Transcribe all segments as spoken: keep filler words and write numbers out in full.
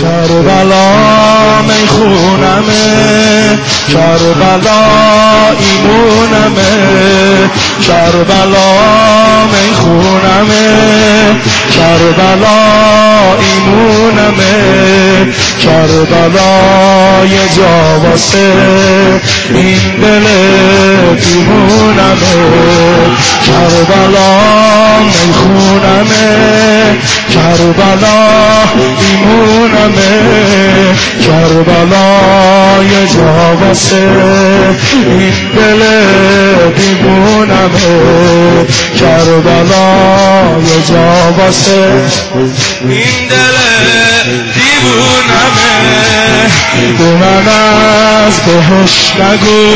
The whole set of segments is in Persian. کربلا میخونمه کربلا ایمونمه کربلا میخونمه کربلا ایمونمه کربلا یه جا واسه این دل دیوونمه کربلا میخونمه کربلا ایمونمه کربلا یه جا واسه این دل دیوونمه کربلا یه جا واسه این دل دیوونمه به من از بهش نگو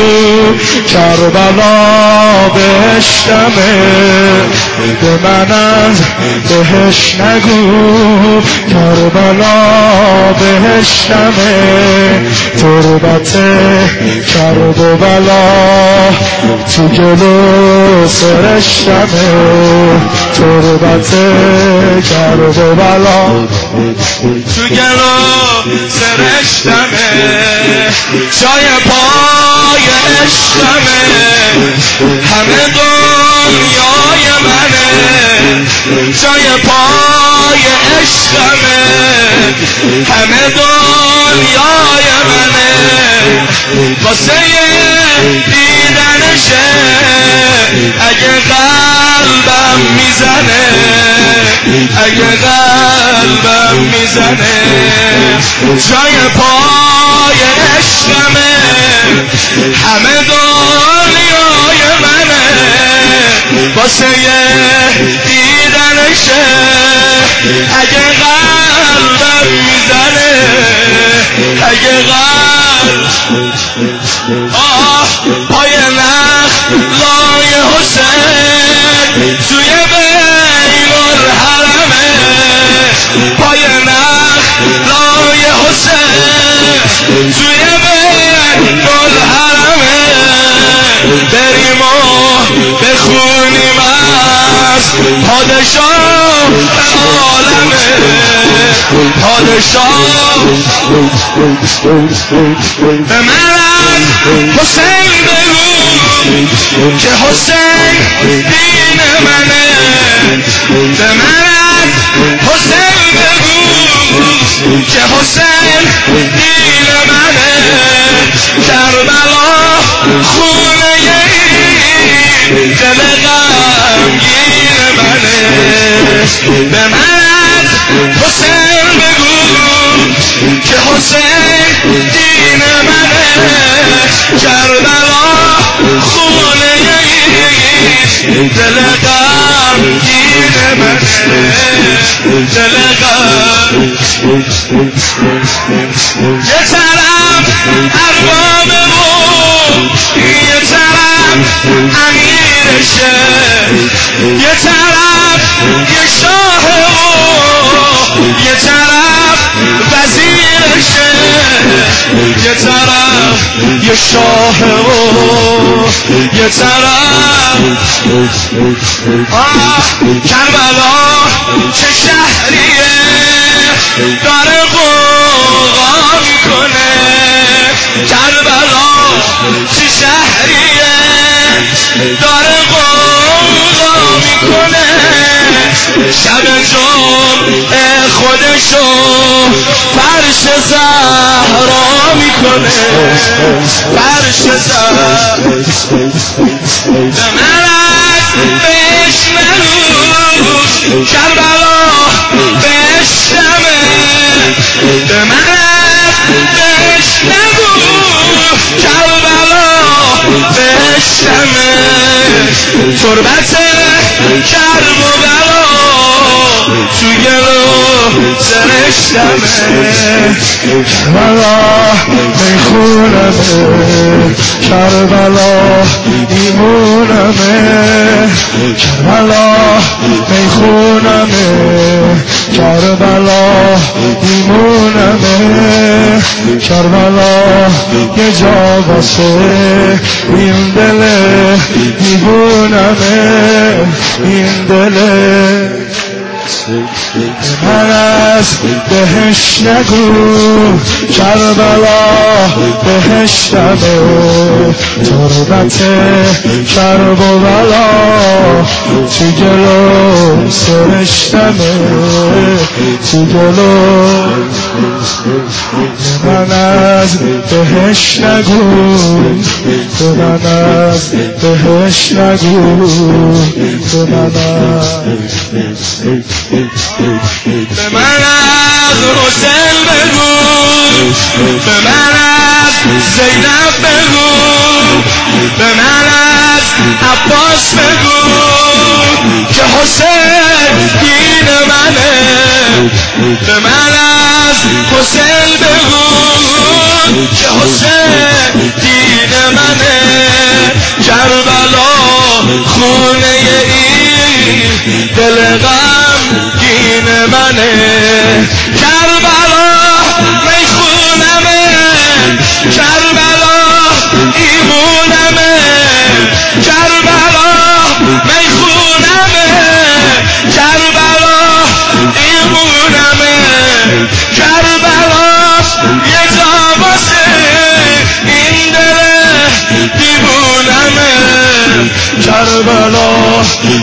کربلا بهشتمه به من از بهش نگو کربلا بهشتمه تربت کرب و بلا تو گلو سرشتمه تربت کرب و بلا تو گلو سرشتمه جای پای عشقمه همه دنیای منه جای پای عشقمه همه دنیای منه واسه دیدنشه اگه قلبم میزنه اگه قلبم میزنه جای پای عشقمه همه دنیای منه واسه دیدنشه اگه قلبم میزنه اگه قلب آه پای نخلای حسین توی بین الحرمه پای نخلای حسین توی بین الحرمه بریم و بخونیم از پادشاه عالمه پادشاه به من حسین بگو که حسین دین منه به من حسین بگو که حسین دین منه کربلا خونه این دل غمگین منه به من حسین بگو که حسین دین منه کربلا خونه این دل غمگین منه دل غمگین یه طرف اربابمون یه طرف امیرشه یه طرف یه شاهمون یه طرف وزیرشه یه طرف یه شاهمون یه طرف آه کربلا چه شهریه داره قوغا میکنه کربلا چه شهریه داره قوغا میکنه شب جمعه خودشو فرش زهرا میکنه فرش زهرا به مرد بهش نگو کربلا بهشتمه به مرد بهش نگو کربلا بهشتمه تربت کرب و بلا تو گلو سرشتمه کربلا میخونمه کربلا ایمونمه کربلا میخونمه کربلا ایمونمه کربلا یه جا واسه این دل دیوونمه این دل من از بهش نگو کربلا بهش نگو تربت کربلا تو گلو سرشتمه تو گلو من از بهش نگو من از بهش نگو من از به من از حسین بگو، به من از زینب بگو، به من از عباس بگو که حسین دین منه، به من از حسین بگو که حسین دین منه. کربلا خونه این دل دین منه، کربلا میخونمه کربلا ایمونمه، کربلا میخونمه کربلا ایمونمه. کربلا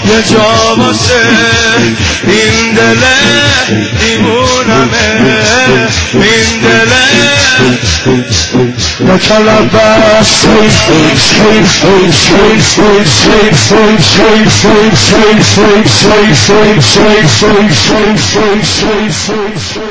یه جا باشه این دل دیوونمه، کربلا یه جا باشه این دل دیوونمه، این دل مطلب بس